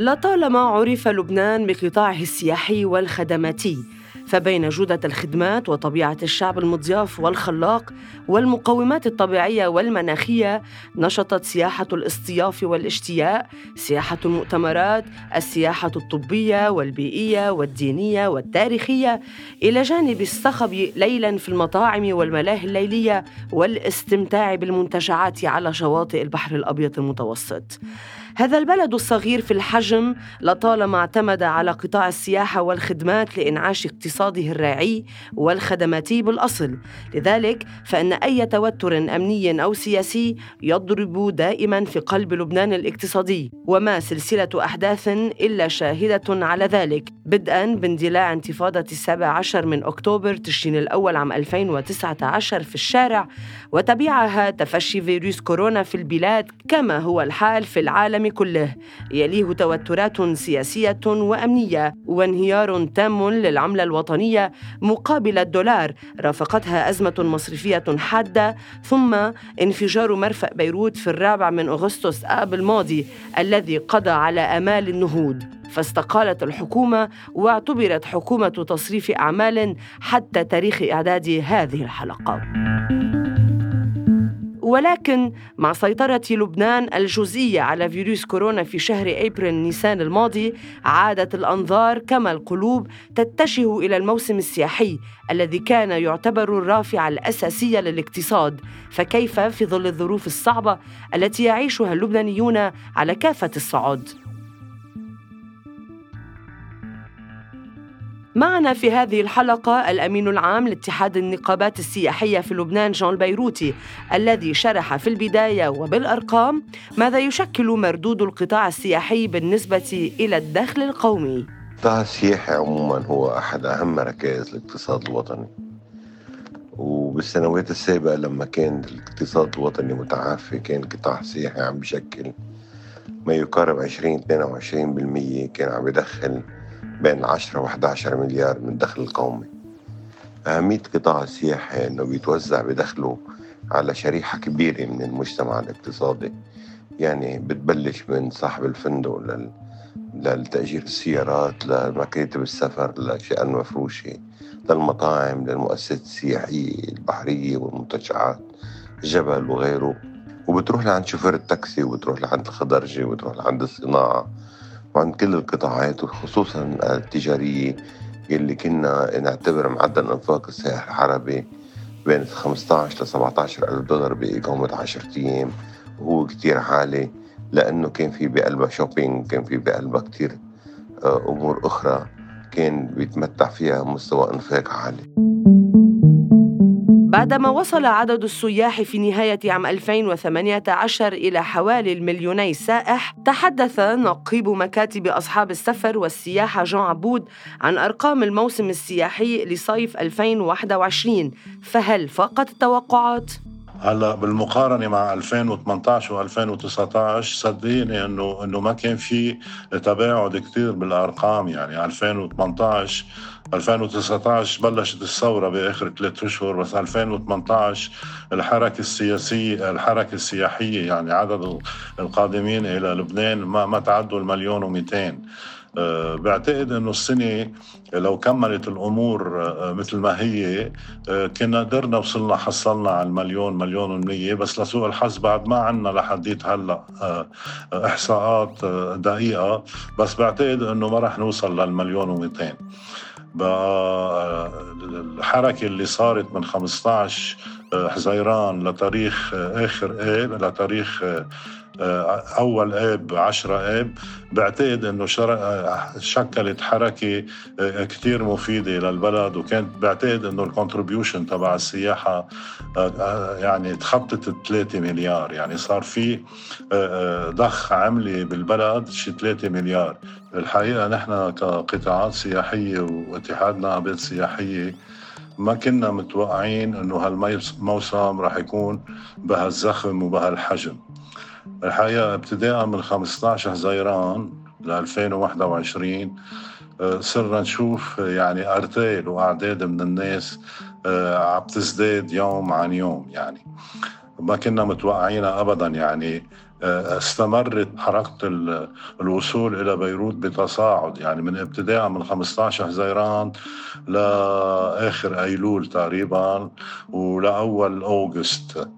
لطالما عرف لبنان بقطاعه السياحي والخدماتي، فبين جودة الخدمات وطبيعة الشعب المضياف والخلاق والمقومات الطبيعية والمناخية نشطت سياحة الاصطياف والاشتياء، سياحة المؤتمرات، السياحة الطبية والبيئية والدينية والتاريخية، إلى جانب الصخب ليلاً في المطاعم والملاهي الليلية والاستمتاع بالمنتجعات على شواطئ البحر الأبيض المتوسط. هذا البلد الصغير في الحجم لطالما اعتمد على قطاع السياحة والخدمات لإنعاش اقتصاده الراعي والخدماتي بالأصل، لذلك فإن أي توتر أمني أو سياسي يضرب دائما في قلب لبنان الاقتصادي، وما سلسلة أحداث إلا شاهدة على ذلك، بدءا باندلاع انتفاضة 17 من أكتوبر تشرين الأول عام 2019 في الشارع، وتبعها تفشي فيروس كورونا في البلاد كما هو الحال في العالم كله، يليه توترات سياسية وأمنية وانهيار تام للعملة الوطنية مقابل الدولار رافقتها أزمة مصرفية حادة، ثم انفجار مرفأ بيروت في 4 أغسطس آب الماضي الذي قضى على آمال النهوض، فاستقالت الحكومة واعتبرت حكومة تصريف أعمال حتى تاريخ إعداد هذه الحلقة. ولكن مع سيطرة لبنان الجزئية على فيروس كورونا في شهر أبريل نيسان الماضي، عادت الأنظار كما القلوب تتجه إلى الموسم السياحي الذي كان يعتبر الرافعة الأساسية للاقتصاد، فكيف في ظل الظروف الصعبة التي يعيشها اللبنانيون على كافة الصعد؟ معنا في هذه الحلقة الأمين العام لاتحاد النقابات السياحية في لبنان جان البيروتي، الذي شرح في البداية وبالأرقام ماذا يشكل مردود القطاع السياحي بالنسبة إلى الدخل القومي. القطاع السياحي عموما هو أحد أهم ركائز الاقتصاد الوطني، وبالسنوات السابقة لما كان الاقتصاد الوطني متعافي كان القطاع السياحي عم بيشكل ما يقارب 20-22%، كان عم يدخل بين 10 و11 مليار من دخل القومي. أهمية قطاع السياحة أنه بيتوزع بدخله على شريحة كبيرة من المجتمع الاقتصادي، يعني بتبلش من صاحب الفندق للتأجير السيارات، لمكاتب السفر، للأشياء المفروشة، للمطاعم، للمؤسسات السياحية البحرية والمنتجعات، الجبل وغيره، وبتروح لعند شوفير التاكسي، وبتروح لعند الخضرجي، وبتروح لعند الصناعة، وعن كل القطاعات وخصوصاً التجارية اللي كنا نعتبر معدل انفاق السائح العربي بين 15 ل $17,000 بإقامة 10 أيام، وهو كتير عالي لأنه كان في بقلبه شوبينج، كان في بقلبه كتير أمور أخرى كان بيتمتع فيها مستوى انفاق عالي. بعدما وصل عدد السياح في نهاية عام 2018 إلى حوالي 2 مليون سائح، تحدث نقيب مكاتب أصحاب السفر والسياحة جان عبود عن أرقام الموسم السياحي لصيف 2021، فهل فاقت التوقعات؟ هلا بالمقارنه مع 2018 و2019 صدقيني انه ما كان في تباعد كتير بالارقام، يعني 2019 بلشت الثوره باخر 3 اشهر، بس 2018 الحركه السياحيه يعني عدد القادمين الى لبنان ما تعدوا 1,200,000. بعتقد أنه السنة لو كملت الأمور مثل ما هي كنا قدرنا حصلنا على 1,100,000، بس لسوء الحظ بعد ما عنا لحديت هلأ إحصاءات دقيقة، بس بعتقد أنه ما رح نوصل 1,200,000. الحركة اللي صارت من 15 حزيران لتاريخ آخر آب لتاريخ أول آب 10 آب، بعتقد أنه شكلت حركة كتير مفيدة للبلد، وكانت بعتقد أنه الكونتريبيوشن تبع السياحة يعني تخطت 3 مليار، يعني صار في ضخ عملي بالبلد شي 3 مليار. الحقيقة نحن كقطاعات سياحية واتحاد نقابات سياحية ما كنا متوقعين أنه هالموسم رح يكون بهالزخم وبهالحجم. الحقيقة ابتداء من 15 حزيران ل 2021 صرنا نشوف يعني أرتيل وأعداد من الناس عم تزداد يوم عن يوم، يعني ما كنا متوقعينها أبداً. يعني استمرت حركة الوصول إلى بيروت بتصاعد، يعني من ابتداء من 15 حزيران لآخر أيلول تقريباً ولأول أوغست،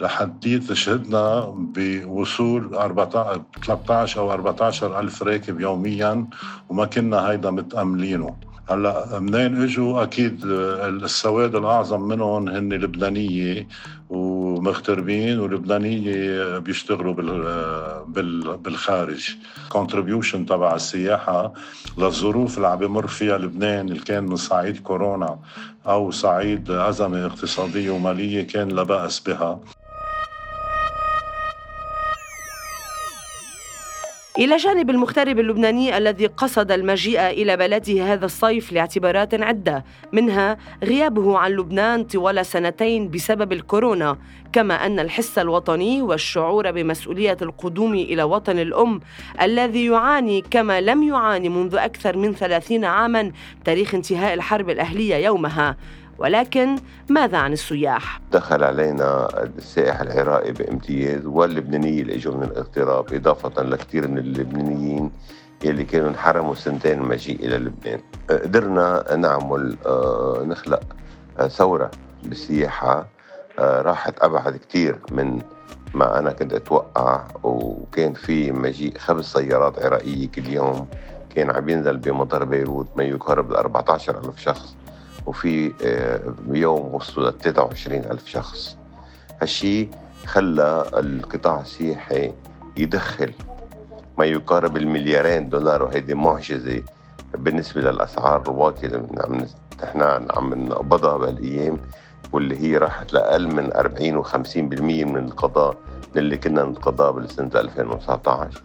لحديت شهدنا بوصول 13 أو 14 ألف راكب يومياً، وما كنا هيدا متأملينه. هلا منين اجوا؟ اكيد السواد الاعظم منهم هن لبنانيه ومغتربين، ولبنانيه بيشتغلوا بالخارج. كونتريبيوشن تبع السياحه للظروف اللي عم بمر فيها لبنان، اللي كان من صعيد كورونا او صعيد ازمه اقتصاديه وماليه كان لا باس بها. إلى جانب المغترب اللبناني الذي قصد المجيء إلى بلده هذا الصيف لاعتبارات عدة، منها غيابه عن لبنان طوال سنتين بسبب الكورونا، كما أن الحس الوطني والشعور بمسؤولية القدوم إلى وطن الأم الذي يعاني كما لم يعاني منذ أكثر من 30 عاماً، تاريخ انتهاء الحرب الأهلية يومها. ولكن ماذا عن السياح؟ دخل علينا السائح العراقي بامتياز، واللبنانيين اللي اجوا من الاغتراب، إضافة لكثير من اللبنانيين اللي كانوا انحرموا سنتين المجيء إلى لبنان. قدرنا نعمل نخلق ثورة بالسياحة، راحت أبعد كثير من ما أنا كنت أتوقع. وكان في مجيء 5 سيارات عراقية كل يوم، كان عم ينزل بمطار بيروت ما يقارب 14,000 شخص، وفي يوم وصلوا 23,000 شخص. هالشي خلى القطاع السياحي يدخل ما يقارب $2 مليار، وهيدي معجزة بالنسبة للأسعار الواطية اللي نحن عم نقبضها بهالأيام، واللي هي راحت لأقل من 40-50% من القضاء اللي كنا نقضاه بالسنة 2019.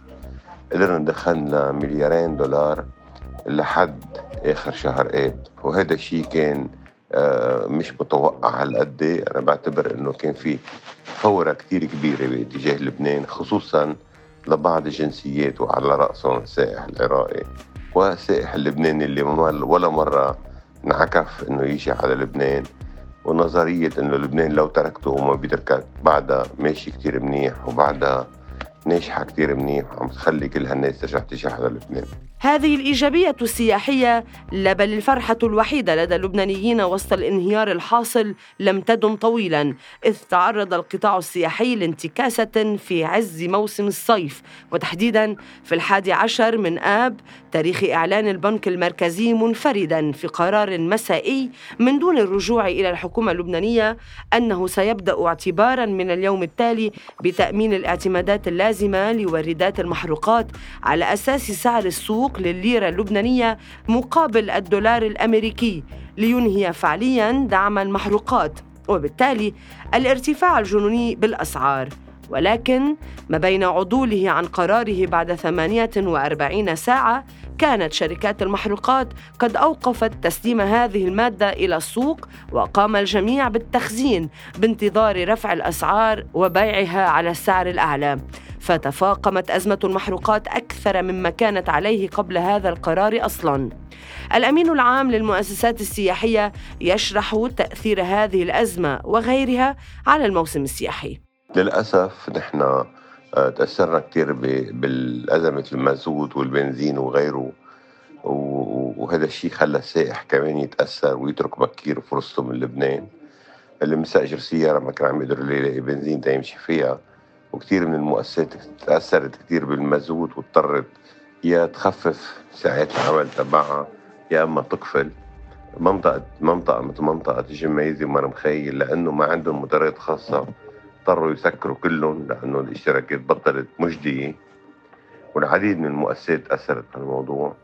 قدرنا ندخلنا $2 مليار لحد آخر شهر آب، وهذا الشيء كان مش متوقع على قد ايه. أنا بعتبر أنه كان في ثورة كتير كبيرة باتجاه لبنان، خصوصاً لبعض الجنسيات، وعلى رأسهم السائح العراقي والسائح اللبناني اللي ولا مرة انعكف أنه يجي على لبنان. ونظرية أنه لبنان لو تركته وما بيتركك بعدها ماشي كتير منيح، وبعدها ناجحة كتير منيح، عم تخلي كل هالناس ترجع تجي على لبنان. هذه الإيجابية السياحية لا بل الفرحة الوحيدة لدى اللبنانيين وسط الانهيار الحاصل لم تدم طويلاً، إذ تعرض القطاع السياحي لانتكاسة في عز موسم الصيف، وتحديداً في 11 آب، تاريخ إعلان البنك المركزي منفرداً في قرار مسائي من دون الرجوع إلى الحكومة اللبنانية أنه سيبدأ اعتباراً من اليوم التالي بتأمين الاعتمادات اللازمة لواردات المحروقات على أساس سعر السوق للليرة اللبنانية مقابل الدولار الأمريكي، لينهي فعلياً دعم المحروقات وبالتالي الارتفاع الجنوني بالأسعار. ولكن ما بين عضوله عن قراره بعد 48 ساعة، كانت شركات المحروقات قد أوقفت تسليم هذه المادة إلى السوق، وقام الجميع بالتخزين بانتظار رفع الأسعار وبيعها على السعر الأعلى. فتفاقمت أزمة المحروقات أكثر مما كانت عليه قبل هذا القرار أصلاً. الأمين العام للمؤسسات السياحية يشرح تأثير هذه الأزمة وغيرها على الموسم السياحي. للأسف نحن تأثرنا كتير بالأزمة المازوت والبنزين وغيره، وهذا الشيء خلى السائح كمان يتأثر ويترك بكير فرصته من لبنان. اللي مستأجر سيارة ما كان عم يقدر يلاقي بنزين تا يمشي فيها، وكتير من المؤسسات تأثرت كتير بالمازوت واضطرت يا تخفف ساعات العمل تبعها يا أما تقفل. منطقة مثل منطقة الجمايزي ومرمخيل، لأنه ما عندهم مطارات خاصة، اضطروا يسكروا كلهم لأنه الاشتراكات بطلت مجدية، والعديد من المؤسسات أثرت على الموضوع.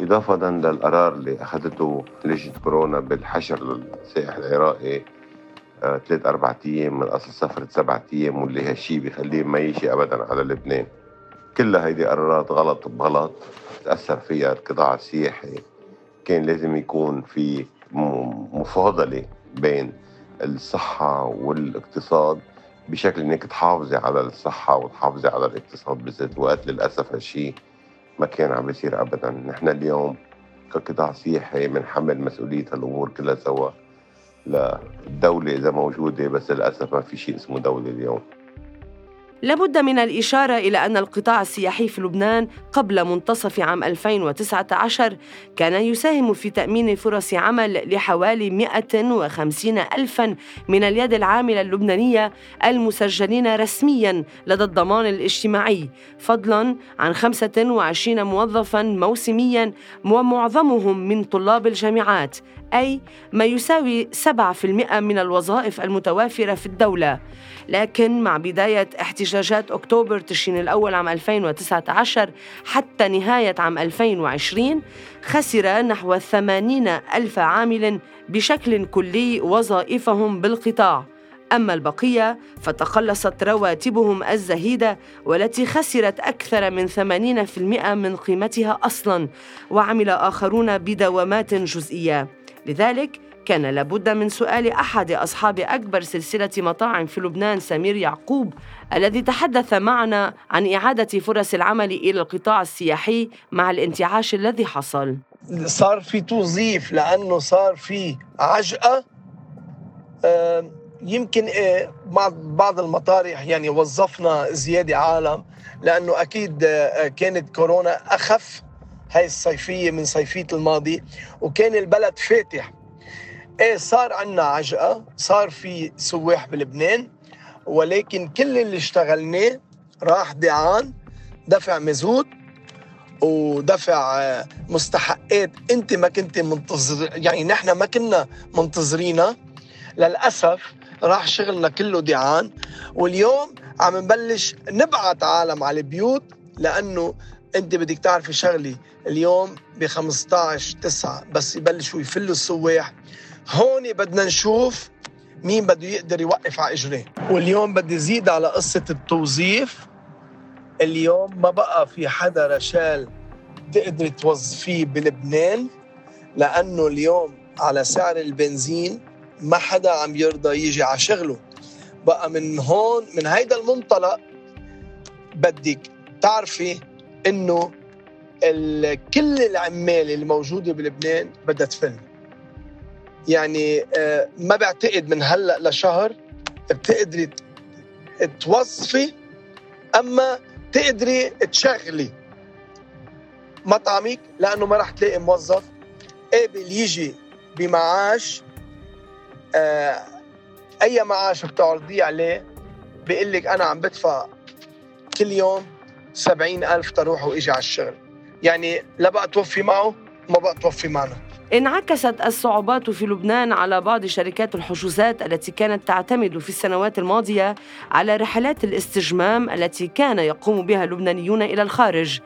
إضافة للقرار اللي أخذته لجنة كورونا بالحشر للسائح العراقي 3-4 أيام من أصل سفرة 7 أيام، واللي هالشي بيخليه ما يجي أبداً على لبنان. كل هيدي قرارات غلط بغلط تأثر فيها القطاع السياحي. كان لازم يكون في مفاضلة بين الصحة والاقتصاد بشكل إنك تحافظي على الصحة وتحافظي على الاقتصاد بذات الوقت. للأسف هالشي ما كان عم بيصير أبداً. نحن اليوم كقطاع سياحي بنحمل مسؤولية الأمور كلها سوا، لا، الدولة إذا موجودة، بس للأسف ما في شيء اسمه دولة اليوم. لابد من الإشارة إلى أن القطاع السياحي في لبنان قبل منتصف عام 2019 كان يساهم في تأمين فرص عمل لحوالي 150 ألفاً من اليد العاملة اللبنانية المسجلين رسمياً لدى الضمان الاجتماعي، فضلاً عن 25 موظفاً موسمياً ومعظمهم من طلاب الجامعات، أي ما يساوي 7% من الوظائف المتوافرة في الدولة. لكن مع بداية احتجاجات أكتوبر تشرين الأول عام 2019 حتى نهاية عام 2020 خسر نحو 80 ألف عامل بشكل كلي وظائفهم بالقطاع، أما البقية فتقلصت رواتبهم الزهيدة والتي خسرت أكثر من 80% من قيمتها أصلاً، وعمل آخرون بدوامات جزئية. لذلك كان لابد من سؤال أحد أصحاب أكبر سلسلة مطاعم في لبنان، سمير يعقوب، الذي تحدث معنا عن إعادة فرص العمل إلى القطاع السياحي مع الانتعاش الذي حصل. صار في توظيف لأنه صار في عجقة، يمكن بعض المطارح يعني وظفنا زيادة عالم، لأنه أكيد كانت كورونا أخف هاي الصيفية من صيفية الماضي وكان البلد فاتح. إيه صار عنا عجقة، صار في سواح بلبنان، ولكن كل اللي اشتغلناه راح دعان دفع مزود ودفع مستحقات أنت ما كنت منتظر، يعني نحن ما كنا منتظرينها. للأسف راح شغلنا كله دعان، واليوم عم نبلش نبعت عالم على البيوت، لأنه أنت بدك تعرفي شغلي اليوم ب15/9 بس يبلشوا يفلوا السواح. هون بدنا نشوف مين بده يقدر يوقف على إجريه. واليوم بدي زيد على قصة التوظيف، اليوم ما بقى في حدا رشال تقدر توظفيه بلبنان، لأنه اليوم على سعر البنزين ما حدا عم يرضى يجي على شغله. بقى من هون، من هيدا المنطلق، بدك تعرفي إنه كل العمال الموجودة بلبنان بدها تفل. يعني ما بعتقد من هلأ لشهر بتقدري توظفي، أما تقدري تشغلي مطعمك، لأنه ما رح تلاقي موظف قابل يجي بمعاش. أي معاش بتعرضيه عليه بيقلك أنا عم بدفع كل يوم 70,000 تروح وإجي على الشغل، يعني لا بقى توفي معه ما بقى توفي معنا. انعكست الصعوبات في لبنان على بعض شركات الحجوزات التي كانت تعتمد في السنوات الماضية على رحلات الاستجمام التي كان يقوم بها اللبنانيون إلى الخارج.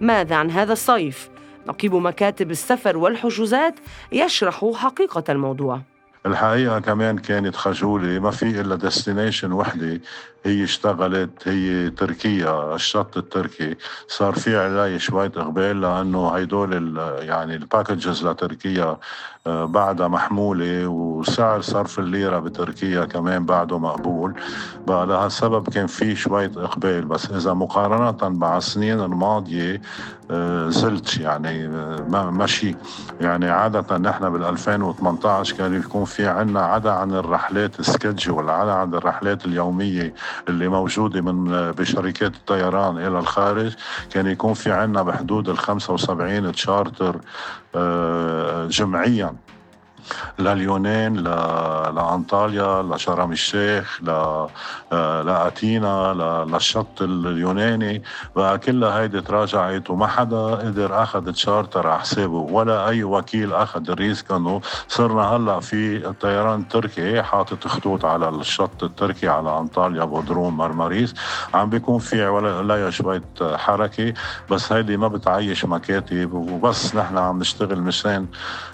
ماذا عن هذا الصيف؟ نقيب مكاتب السفر والحجوزات يشرح حقيقة الموضوع. الحقيقة كمان كانت خجولة، ما في إلا ديستينيشن وحدة هي اشتغلت، هي تركيا، الشط التركي. صار في علي شوية إقبال، لأنه هيدول يعني الباكجز لتركيا بعدها محمولة، وسعر صرف الليرة بتركيا كمان بعده مقبول، بقى لهالسبب كان في شوية إقبال. بس إذا مقارنة مع السنين الماضية زلت، يعني ماشي. يعني عادة نحن بال2018 كان يكون في عنا عدا عن الرحلات السكيدجول، عدا عن الرحلات اليومية اللي موجودة من بشركات الطيران إلى الخارج، كان يكون في عنا بحدود 75 تشارتر جمعياً لليونان، لأنطاليا، لشرم الشيخ، لأتينا، للشط اليوناني. بقى كلها هيدي تراجعت، وما حدا قدر أخذ تشارتر على حسابه ولا أي وكيل أخذ الريسك. أنه صرنا هلأ في الطيران التركي حاطط خطوط على الشط التركي، على أنطاليا، بودروم، مرماريس، عم بيكون في ولا شوية حركة، بس هيدي ما بتعيش مكاتب. وبس نحن عم نشتغل مشان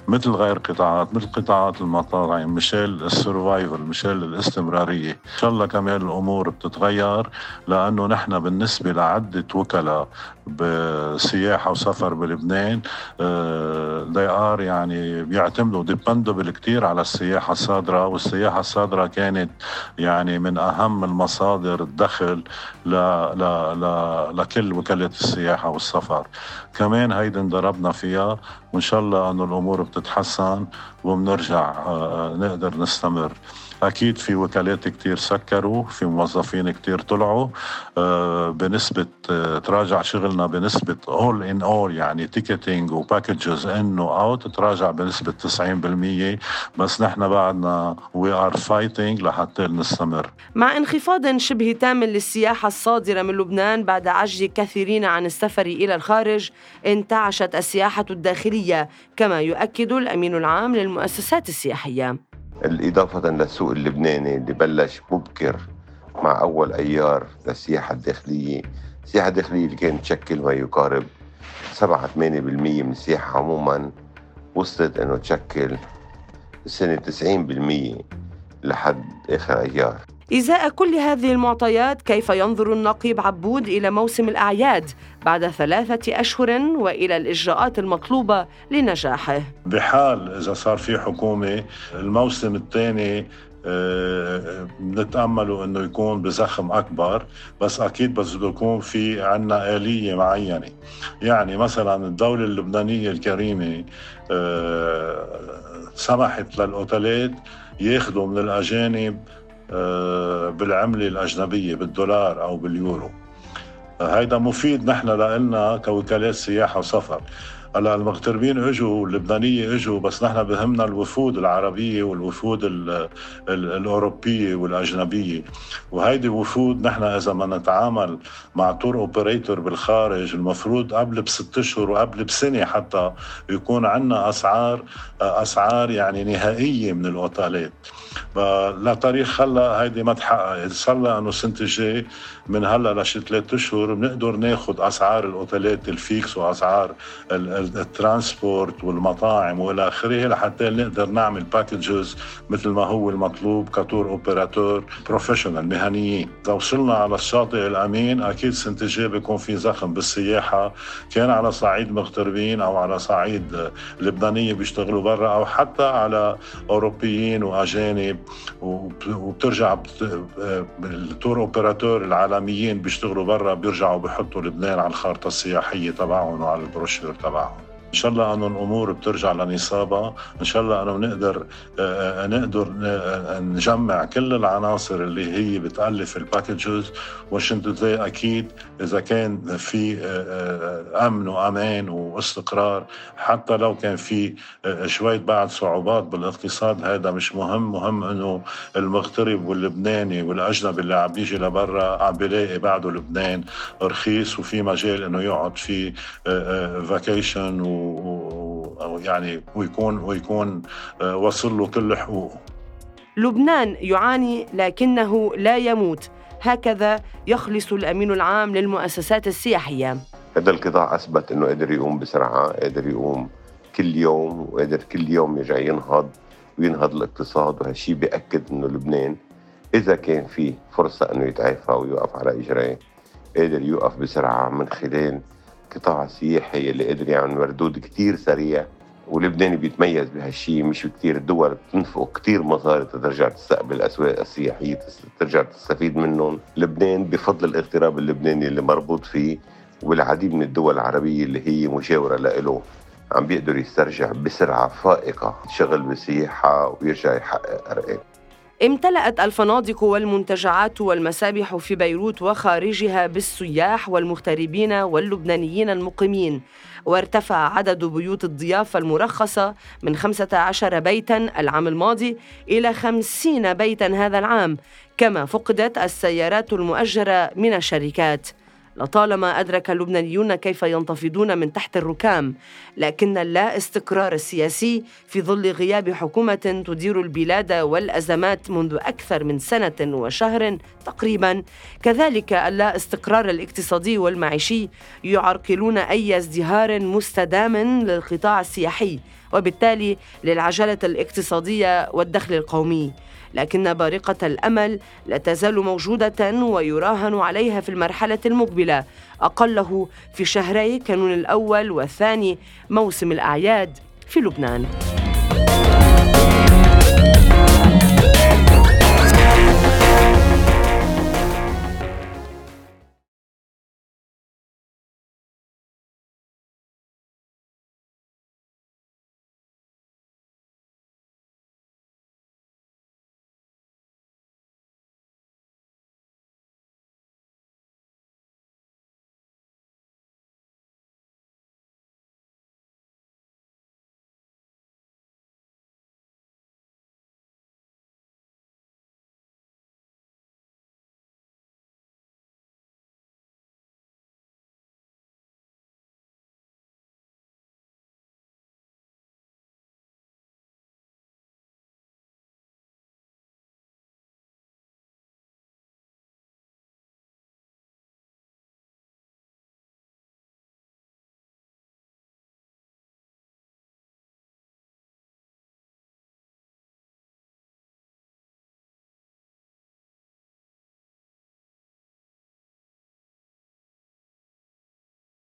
مثل غير قطاعات، مثل قطاعات المطاعم، مشان السرفايفل، مشان الاستمرارية. إن شاء الله كمان الأمور بتتغير، لأنه نحن بالنسبة لعدة وكلاء بسياحة وسفر بلبنان they are يعني بيعتمدوا dependable كتير على السياحة الصادرة، والسياحة الصادرة كانت يعني من أهم المصادر الدخل لكل وكالة السياحة والسفر. كمان هيدا ضربنا فيها، وإن شاء الله أنه الأمور بتتحسن وبنرجع نقدر نستمر. أكيد في وكالات كتير سكروا، في موظفين كتير طلعوا، بنسبة تراجع شغلنا بنسبة all in all يعني تيكتينج وباكجز in و out تراجع بنسبة 90%، بس نحن بعدنا we are fighting لحتى نستمر. مع انخفاض شبه تام للسياحة الصادرة من لبنان بعد عجز كثيرين عن السفر إلى الخارج، انتعشت السياحة الداخلية كما يؤكد الأمين العام للمؤسسات السياحية. الإضافة للسوق اللبناني اللي بلش مبكر مع أول أيار للسياحة الداخلية، السياحة الداخلية اللي كانت تشكل ما يقارب 7-8% من السياحة عموماً، وصلت أنه تشكل السنة 90% لحد آخر أيار. إزاء كل هذه المعطيات، كيف ينظر النقيب عبود إلى موسم الأعياد بعد 3 أشهر وإلى الإجراءات المطلوبة لنجاحه؟ بحال إذا صار في حكومة، الموسم الثاني نتأمله أنه يكون بزخم أكبر، بس أكيد بس يكون في عنا آلية معينة. يعني مثلا الدولة اللبنانية الكريمة سمحت للأوتيلات ياخدوا من الأجانب بالعملة الأجنبية، بالدولار أو باليورو. هيدا مفيد نحن لنا كوكالات سياحة وسفر. هلا المغتربين اجوا، اللبنانية اجوا، بس نحن بهمنا الوفود العربية والوفود الأوروبية والأجنبية، وهيدي وفود نحن إذا ما نتعامل مع تور أوبريتور بالخارج المفروض قبل 6 أشهر وقبل بسنة حتى يكون عنا أسعار يعني نهائية من الأوتيلات. لا طريق خلا هيدي ما تحقق، صلى أنه السنة الجاي من هلا لشي 3 أشهر بنقدر ناخد أسعار الأوتيلات الفيكس وأسعار الترانسبورت والمطاعم وإلى آخره، لحتى نقدر نعمل باكجز مثل ما هو المطلوب كتور أوبراتور بروفيشنال مهنيين. إذا وصلنا على الشاطئ الأمين أكيد السنة الجاي بيكون في زخم بالسياحة، كان على صعيد مغتربين أو على صعيد لبنانية بيشتغلوا برا أو حتى على أوروبيين وأجانب، وبترجع التور أوبراتور العالميين بيشتغلوا برا بيرجعوا بيحطوا لبنان على الخارطة السياحية تبعهم وعلى البروشير تبعهم. إن شاء الله أنه الأمور بترجع لنصابها، إن شاء الله أنه نقدر نجمع كل العناصر اللي هي بتألف الباكجز، وشنتزي أكيد إذا كان في أمن وأمان واستقرار، حتى لو كان في شوية بعد صعوبات بالاقتصاد هذا مش مهم، مهم أنه المغترب واللبناني والأجنبي اللي عم بيجي لبرا عم بيلاقي بعده لبنان رخيص وفي مجال أنه يقعد فيه فاكيشن ويعني ويكون وصل له كل حقوقه. لبنان يعاني لكنه لا يموت، هكذا يخلص الأمين العام للمؤسسات السياحية. هذا القطاع أثبت أنه قادر يقوم بسرعة، قادر يقوم كل يوم، وقادر كل يوم يرجع ينهض وينهض الاقتصاد، وهالشي بيأكد أنه لبنان إذا كان فيه فرصة أنه يتعافى ويوقف على إجرائه قادر يوقف بسرعة من خلال قطاع سياحي اللي قادر يعمل مردود كتير سريع، ولبنان بيتميز بهالشي. مش كتير دول بتنفق كتير مصاري ترجع تستقبل الأسواق السياحية ترجع تستفيد منهم، لبنان بفضل الاغتراب اللبناني اللي مربوط فيه والعديد من الدول العربية اللي هي مجاورة له عم بيقدر يسترجع بسرعة فائقة شغل بالسياحة ويرجع يحقق أرقام. امتلأت الفنادق والمنتجعات والمسابح في بيروت وخارجها بالسياح والمغتربين واللبنانيين المقيمين، وارتفع عدد بيوت الضيافة المرخصة من 15 بيتاً العام الماضي إلى 50 بيتاً هذا العام، كما فقدت السيارات المؤجرة من الشركات. لطالما أدرك اللبنانيون كيف ينتفضون من تحت الركام، لكن اللا استقرار السياسي في ظل غياب حكومة تدير البلاد والأزمات منذ أكثر من 1 سنة وشهر تقريباً، كذلك اللا استقرار الاقتصادي والمعيشي يعرقلون أي ازدهار مستدام للقطاع السياحي وبالتالي للعجلة الاقتصادية والدخل القومي. لكن بارقة الأمل لا تزال موجودة ويراهن عليها في المرحلة المقبلة أقله في شهري كانون الأول والثاني موسم الأعياد في لبنان.